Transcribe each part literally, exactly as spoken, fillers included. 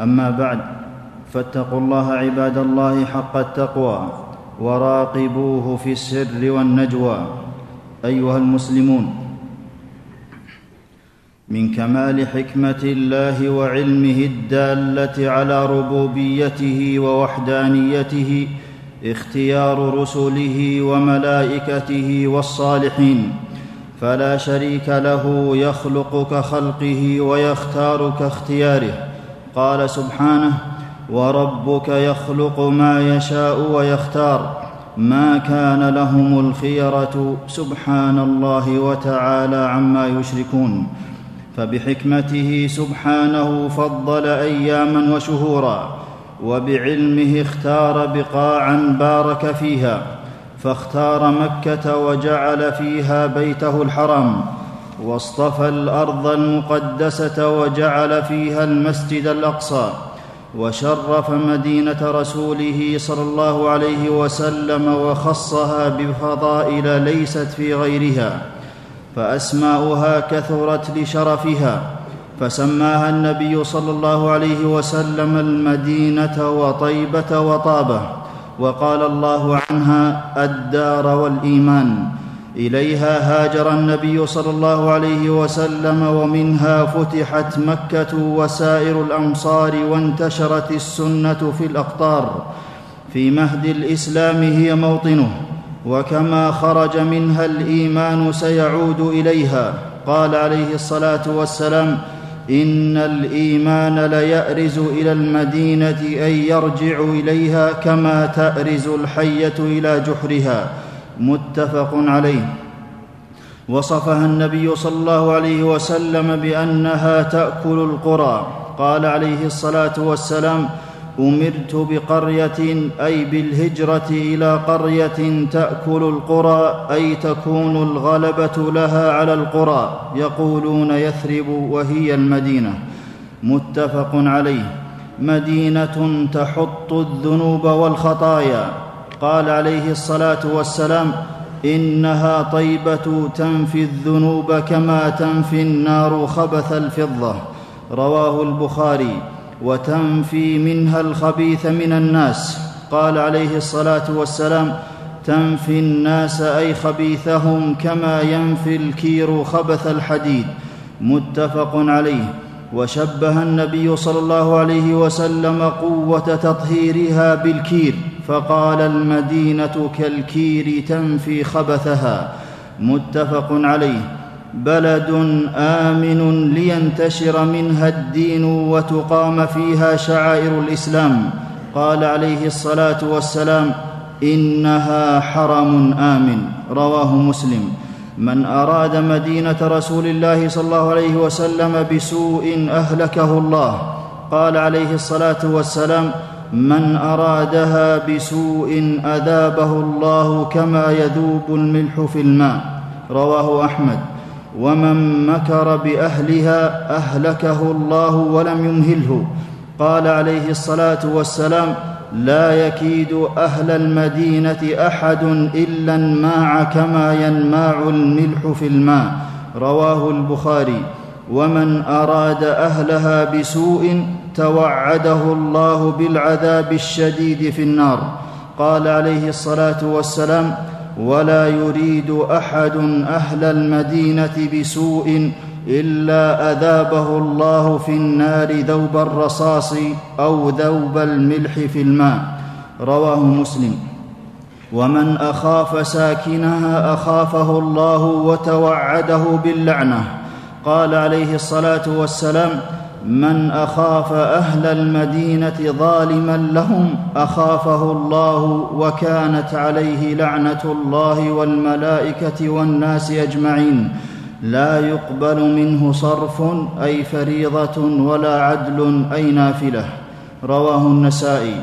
أما بعد، فاتقوا الله عباد الله حق التقوى وراقبوه في السر والنجوى. أيها المسلمون، من كمال حكمة الله وعلمه الدالة على ربوبيته ووحدانيته اختيار رسله وملائكته والصالحين، فلا شريك له يخلق كخلقه ويختار كاختياره. قال سبحانه: وربك يخلق ما يشاء ويختار ما كان لهم الخيرة سبحان الله وتعالى عما يشركون. فبحكمته سبحانه فضل أياما وشهورا، وبعلمه اختار بقاعا بارك فيها، فاختار مكة وجعل فيها بيته الحرام، واصطفى الأرض المقدسة وجعل فيها المسجد الأقصى، وشرف مدينة رسوله صلى الله عليه وسلم وخصها بفضائل ليست في غيرها، فأسماؤها كثرت لشرفها، فسماها النبي صلى الله عليه وسلم المدينة وطيبة وطابة، وقال الله عنها: الدار والإيمان. إليها هاجر النبي صلى الله عليه وسلم، ومنها فتحت مكة وسائر الأمصار، وانتشرت السنة في الأقطار. في مهد الإسلام هي موطنه، وكما خرج منها الإيمان سيعود إليها. قال عليه الصلاة والسلام: إن الإيمان ليأرز إلى المدينة أي يرجع إليها كما تأرز الحية إلى جحرها. متفق عليه. وصفها النبي صلى الله عليه وسلم بأنها تأكل القرى. قال عليه الصلاة والسلام: أمرت بقرية أي بالهجرة إلى قرية تأكل القرى أي تكون الغلبة لها على القرى، يقولون يثرب وهي المدينة. متفق عليه. مدينة تحط الذنوب والخطايا. قال عليه الصلاة والسلام: إنها طيبة تنفي الذنوب كما تنفي النار خبث الفضة. رواه البخاري. وتنفي منها الخبيث من الناس. قال عليه الصلاة والسلام: تنفي الناس أي خبيثهم كما ينفي الكير خبث الحديد. متفق عليه. وشبه النبي صلى الله عليه وسلم قوة تطهيرها بالكير، فقال: المدينة كالكير تنفي خبثها. متفق عليه. بلد آمن لينتشر منها الدين وتقام فيها شعائر الإسلام. قال عليه الصلاة والسلام: إنها حرم آمن. رواه مسلم. من أراد مدينة رسول الله صلى الله عليه وسلم بسوء أهلكه الله. قال عليه الصلاة والسلام: من أرادها بسوء أذابه الله كما يذوب الملح في الماء. رواه أحمد. ومن مكر بأهلها أهلكه الله ولم يمهله. قال عليه الصلاة والسلام: لا يكيد أهل المدينة أحد إلا انماع كما ينماع الملح في الماء. رواه البخاري. ومن أراد أهلها بسوء توعده الله بالعذاب الشديد في النار. قال عليه الصلاة والسلام: ولا يريد أحد أهل المدينة بسوء إلا أذابه الله في النار ذوب الرصاص أو ذوب الملح في الماء. رواه مسلم. ومن أخاف ساكنها أخافه الله وتوعده باللعنة. قال عليه الصلاة والسلام: من أخاف أهل المدينة ظالما لهم أخافه الله، وكانت عليه لعنة الله والملائكة والناس أجمعين. لا يقبل منه صرف أي فريضة ولا عدل أي نافلة، رواه النسائي.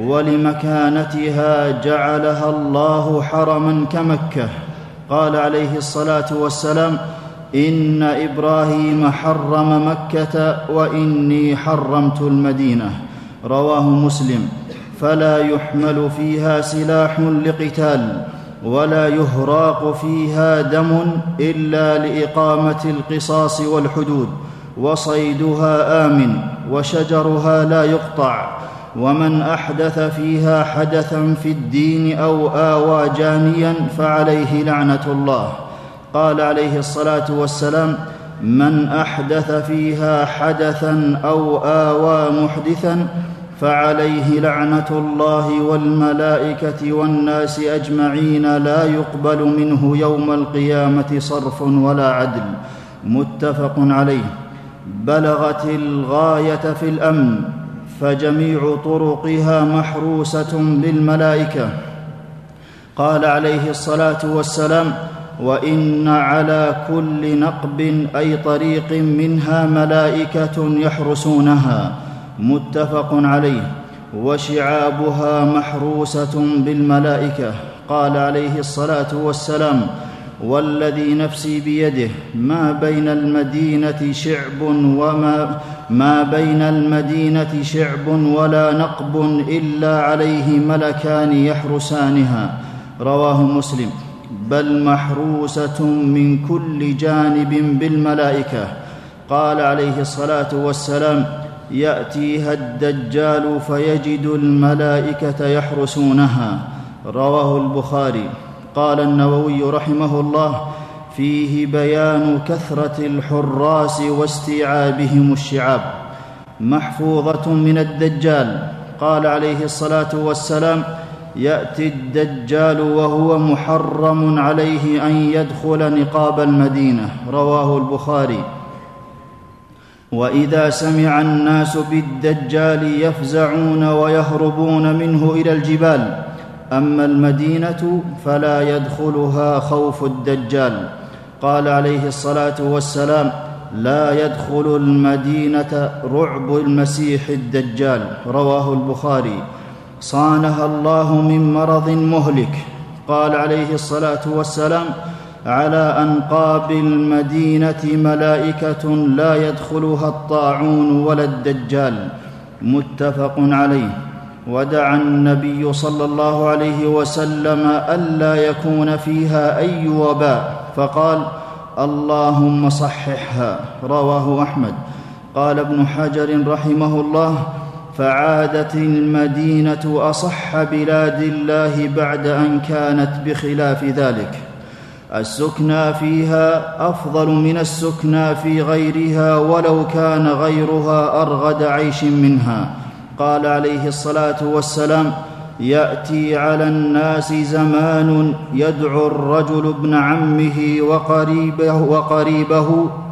ولمكانتها جعلها الله حرما كمكة، قال عليه الصلاة والسلام: إن إبراهيم حرم مكة وإني حرمت المدينة، رواه مسلم. فلا يحمل فيها سلاح لقتال، ولا يهراق فيها دم إلا لإقامة القصاص والحدود، وصيدها آمن، وشجرها لا يقطع، ومن أحدث فيها حدثا في الدين أو آوى جانيا فعليه لعنة الله، قال عليه الصلاة والسلام: من أحدث فيها حدثا أو آوى محدثا فعليه لعنة الله والملائكة والناس أجمعين، لا يقبل منه يوم القيامة صرف ولا عدل، متفق عليه. بلغت الغاية في الأمن، فجميع طرقها محروسة بالملائكة، قال عليه الصلاة والسلام: وإن على كل نقب أي طريق منها ملائكة يحرسونها، متفق عليه. وشعابها محروسة بالملائكة، قال عليه الصلاة والسلام: والذي نفسي بيده ما بين المدينة شعب وما ما بين المدينة شعب ولا نقب إلا عليه ملكان يحرسانها، رواه مسلم. بل محروسة من كل جانب بالملائكة، قال عليه الصلاة والسلام: يأتيها الدجال فيجد الملائكة يحرسونها، رواه البخاري. قال النووي رحمه الله: فيه بيان كثرة الحراس واستيعابهم الشعاب. محفوظة من الدجال، قال عليه الصلاة والسلام: يأتي الدجال وهو محرم عليه أن يدخل نقاب المدينة، رواه البخاري. وإذا سمع الناس بالدجال يفزعون ويهربون منه إلى الجبال، أما المدينة فلا يدخلها خوف الدجال، قال عليه الصلاة والسلام: لا يدخل المدينة رعب المسيح الدجال، رواه البخاري. صانها الله من مرض مهلك، قال عليه الصلاة والسلام: على أنقاب المدينة ملائكة لا يدخلها الطاعون ولا الدجال، متفق عليه. ودعا النبي صلى الله عليه وسلم ألا يكون فيها أي وباء، فقال: اللهم صححها، رواه أحمد. قال ابن حجر رحمه الله: فعادت المدينة أصح بلاد الله بعد أن كانت بخلاف ذلك. السكنى فيها أفضل من السكنى في غيرها، ولو كان غيرها أرغد عيش منها، قال عليه الصلاة والسلام: يأتي على الناس زمان يدعو الرجل ابن عمه وقريبه, وقريبه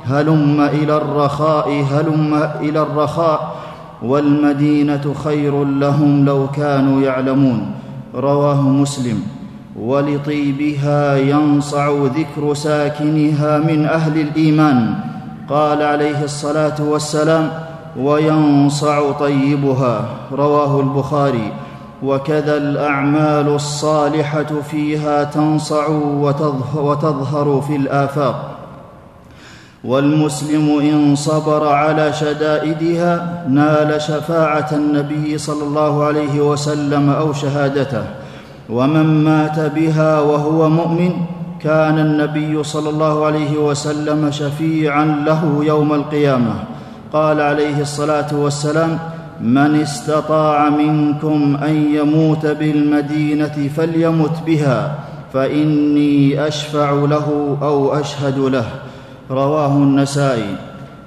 هلم إلى الرخاء هلم إلى الرخاء، والمدينة خير لهم لو كانوا يعلمون، رواه مسلم. ولطيبها ينصع ذكر ساكنها من أهل الإيمان، قال عليه الصلاة والسلام: وينصع طيبها، رواه البخاري. وكذا الأعمال الصالحة فيها تنصع وتظهر في الآفاق، والمسلم إن صبر على شدائدها نال شفاعة النبي صلى الله عليه وسلم أو شهادته، ومن مات بها وهو مؤمن كان النبي صلى الله عليه وسلم شفيعا له يوم القيامة، قال عليه الصلاة والسلام: من استطاع منكم أن يموت بالمدينة فليمت بها، فإني أشفع له أو أشهد له، رواه النسائي.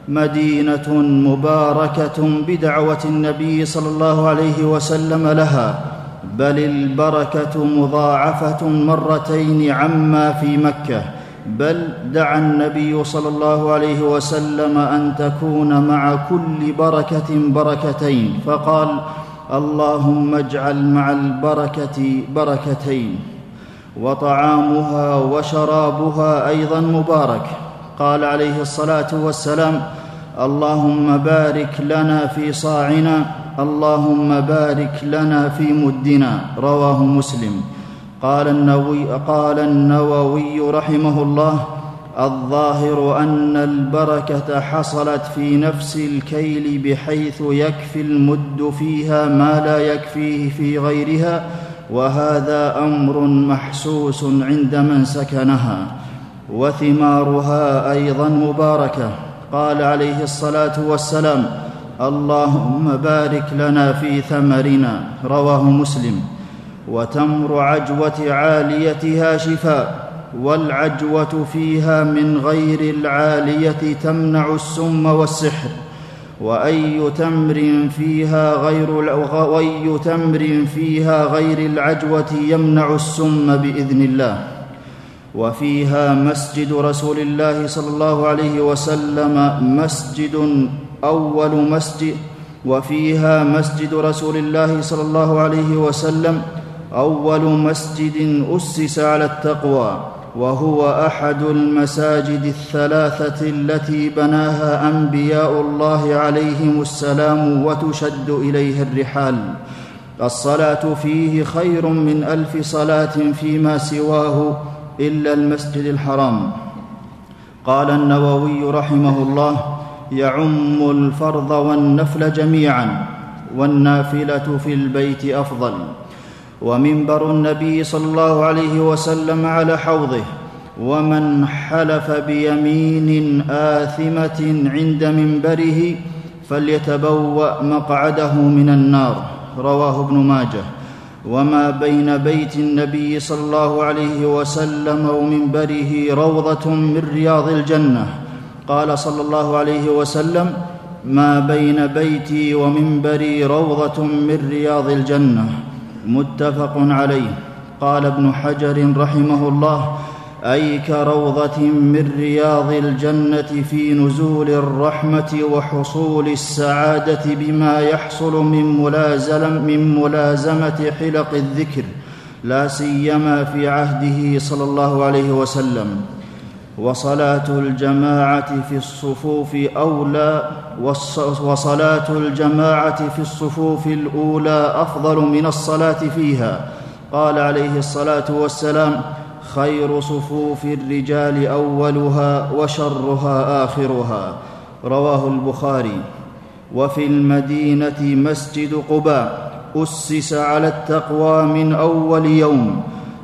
مدينة مباركة بدعوة النبي صلى الله عليه وسلم لها، بل البركة مضاعفة مرتين عما في مكة، بل دعا النبي صلى الله عليه وسلم أن تكون مع كل بركة بركتين، فقال: اللهم اجعل مع البركة بركتين. وطعامها وشرابها أيضا مبارك، قال عليه الصلاة والسلام: اللهم بارك لنا في صاعنا، اللهم بارك لنا في مدنا. رواه مسلم. قال النووي, قال النووي رحمه الله: الظاهر أن البركة حصلت في نفس الكيل بحيث يكفي المد فيها ما لا يكفيه في غيرها، وهذا أمر محسوس عند من سكنها، وثمارها أيضا مباركة. قال عليه الصلاة والسلام: اللهم بارك لنا في ثمرنا. رواه مسلم. وتمر عجوة عاليتها شفاء، والعجوة فيها من غير العالية تمنع السم والسحر، وأي تمر فيها غير وأي تمر فيها غير العجوة يمنع السم بإذن الله. وفيها مسجد رسول الله صلى الله عليه وسلم، مسجد أول مسجد وفيها مسجد رسول الله صلى الله عليه وسلم أول مسجد أسس على التقوى، وهو أحد المساجد الثلاثة التي بناها أنبياء الله عليهم السلام، وتشد إليه الرحال. الصلاة فيه خير من ألف صلاة فيما سواه إلا المسجد الحرام. قال النووي رحمه الله: يعم الفرض والنفل جميعا، والنافلة في البيت أفضل. ومنبر النبي صلى الله عليه وسلم على حوضه: ومن حلف بيمين آثمة عند منبره فليتبوأ مقعده من النار. رواه ابن ماجه. وما بين بيت النبي صلى الله عليه وسلم ومنبره روضة من رياض الجنة. قال صلى الله عليه وسلم: ما بين بيتي ومنبري روضة من رياض الجنة. متفق عليه. قال ابن حجر رحمه الله: أي كروضة من رياض الجنة في نزول الرحمة وحصول السعادة بما يحصل من ملازمة, من ملازمة حلق الذكر، لا سيما في عهده صلى الله عليه وسلم. وصلاة الجماعة في الصفوف أولى، وصلاة الجماعة في الصفوف الأولى أفضل من الصلاة فيها. قال عليه الصلاة والسلام: خير صفوف الرجال أولها وشرها آخرها. رواه البخاري. وفي المدينة مسجد قباء، أسس على التقوى من أول يوم.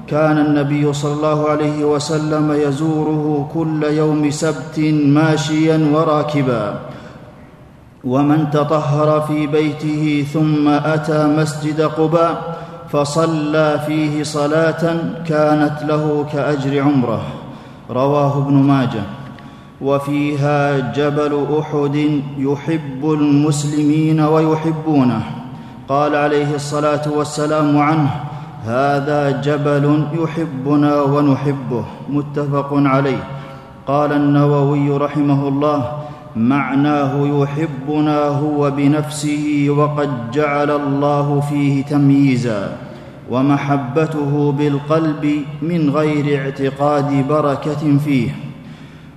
كان النبي صلى الله عليه وسلم يزوره كل يوم سبت ماشيا وراكبا. ومن تطهر في بيته ثم أتى مسجد قباء فصلى فيه صلاة كانت له كأجر عمره. رواه ابن ماجه. وفيها جبل أحد يحب المسلمين ويحبونه. قال عليه الصلاة والسلام عنه: هذا جبل يحبنا ونحبه. متفق عليه. قال النووي رحمه الله: معناه يحبنا هو بنفسه، وقد جعل الله فيه تمييزا، ومحبته بالقلب من غير اعتقاد بركة فيه.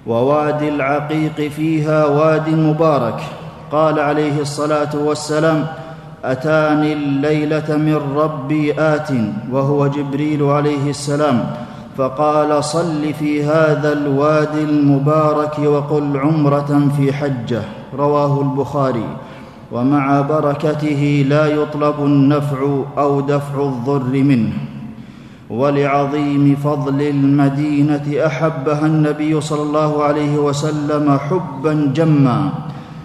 ووادي العقيق فيها واد مبارك. قال عليه الصلاة والسلام: أتاني الليلة من ربي آت، وهو جبريل عليه السلام، فقال: صل في هذا الوادي المبارك وقل عمرة في حجة. رواه البخاري. ومع بركته لا يطلب النفع أو دفع الضر منه. ولعظيم فضل المدينة أحبها النبي صلى الله عليه وسلم حبا جما،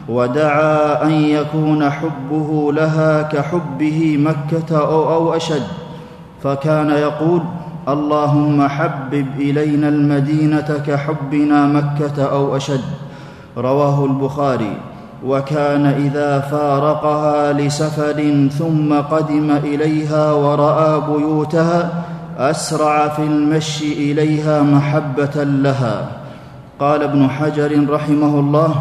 ودعا أن يكون حبه لها كحبه مكة أو, أو أشد، فكان يقول: اللهم حبب إلينا المدينة كحبنا مكة أو أشد. رواه البخاري. وكان إذا فارقها لسفر ثم قدم إليها ورأى بيوتها أسرع في المشي إليها محبة لها. قال ابن حجر رحمه الله: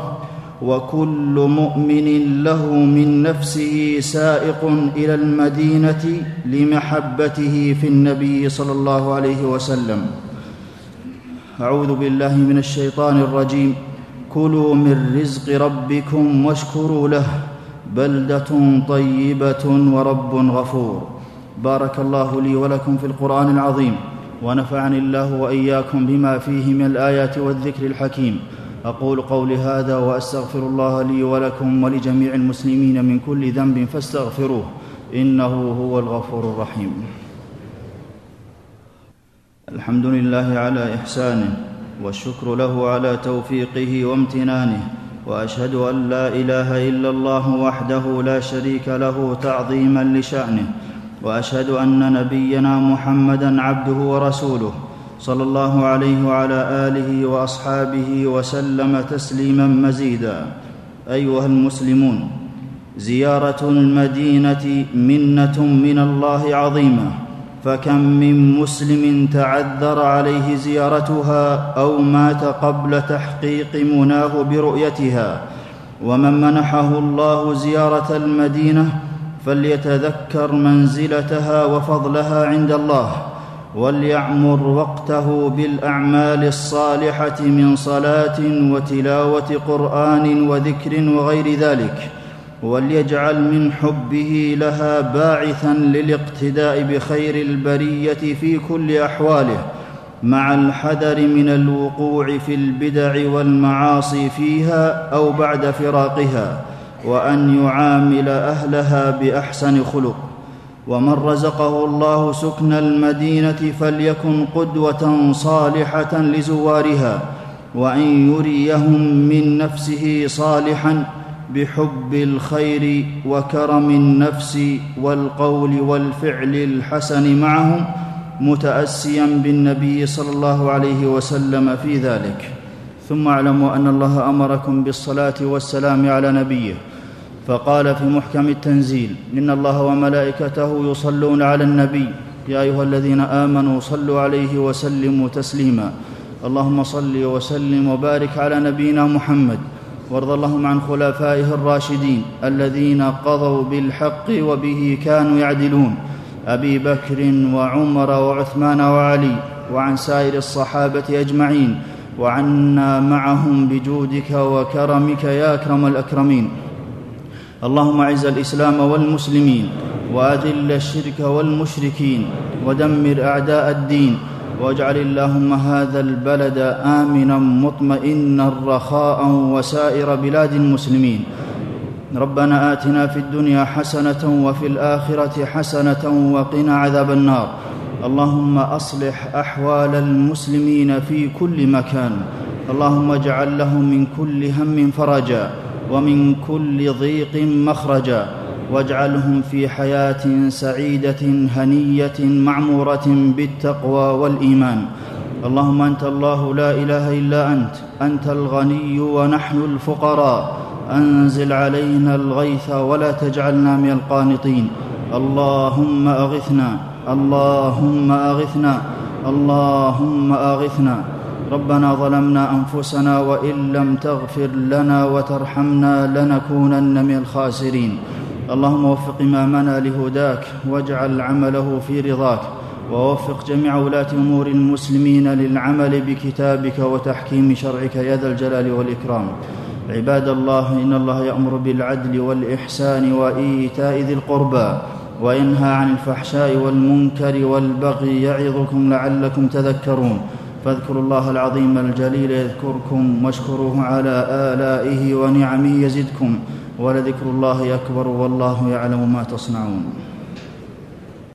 وكل مؤمن له من نفسه سائق إلى المدينة لمحبته في النبي صلى الله عليه وسلم. أعوذ بالله من الشيطان الرجيم كلوا من رزق ربكم واشكروا له بلدة طيبة ورب غفور. بارك الله لي ولكم في القرآن العظيم، ونفعني الله وإياكم بما فيه من الآيات والذكر الحكيم. أقول قولي هذا وأستغفر الله لي ولكم ولجميع المسلمين من كل ذنب فاستغفروه إنه هو الغفور الرحيم. الحمد لله على إحسانه، والشكر له على توفيقه وامتنانه، وأشهد أن لا إله إلا الله وحده لا شريك له تعظيما لشأنه، وأشهد أن نبينا محمدًا عبده ورسوله صلى الله عليه وعلى آله وأصحابه وسلم تسليمًا مزيدًا. أيها المسلمون، زيارة المدينة منة من الله عظيمة، فكم من مسلم تعذر عليه زيارتها أو مات قبل تحقيق مناه برؤيتها. ومن منحه الله زيارة المدينة فليتذكر منزلتها وفضلها عند الله، وليعمر وقته بالأعمال الصالحة من صلاة وتلاوة قرآن وذكر وغير ذلك، وليجعل من حبه لها باعثًا للاقتداء بخير البرية في كل أحواله، مع الحذر من الوقوع في البدع والمعاصي فيها أو بعد فراقها، وأن يعامل أهلها بأحسن خلق. ومن رزقه الله سكن المدينة فليكن قدوة صالحة لزوارها، وأن يريهم من نفسه صالحًا بحب الخير وكرم النفس والقول والفعل الحسن معهم، متأسيًا بالنبي صلى الله عليه وسلم في ذلك. ثم اعلموا أن الله أمركم بالصلاة والسلام على نبيه، فقال في محكم التنزيل: إن الله وملائكته يصلون على النبي يا أيها الذين آمنوا صلوا عليه وسلموا تسليما. اللهم صل وسلم وبارك على نبينا محمد، وارض اللهم عن خلفائه الراشدين الذين قضوا بالحق وبه كانوا يعدلون، أبي بكر وعمر وعثمان وعلي، وعن سائر الصحابة أجمعين، وعنا معهم بجودك وكرمك يا أكرم الأكرمين. اللهم أعز الإسلام والمسلمين، وأذل الشرك والمشركين، ودمر أعداء الدين، واجعل اللهم هذا البلد آمنًا مطمئنًا رخاءً وسائر بلاد المسلمين. ربنا آتنا في الدنيا حسنة وفي الآخرة حسنة وقنا عذاب النار. اللهم أصلح أحوال المسلمين في كل مكان، اللهم اجعل لهم من كل هم فرجا ومن كل ضيق مخرجا، واجعلهم في حياة سعيدة هنية معمورة بالتقوى والإيمان. اللهم أنت الله لا إله إلا أنت، أنت الغني ونحن الفقراء، أنزل علينا الغيث ولا تجعلنا من القانطين. اللهم أغثنا، اللهم أغثنا، اللهم أغثنا. ربنا ظلمنا أنفسنا وإن لم تغفر لنا وترحمنا لنكونن من الخاسرين. اللهم وفق إمامنا لهداك، واجعل عمله في رضاك، ووفق جميع ولاة أمور المسلمين للعمل بكتابك وتحكيم شرعك يا ذا الجلال والإكرام. عباد الله، إن الله يأمر بالعدل والإحسان وإيتاء ذي القربى، وينهى عن الفحشاء والمنكر والبغي يعظكم لعلكم تذكرون. فاذكروا الله العظيم الجليل يذكركم، واشكروه على آلائه ونعمه يزدكم، ولذكر الله أكبر والله يعلم ما تصنعون.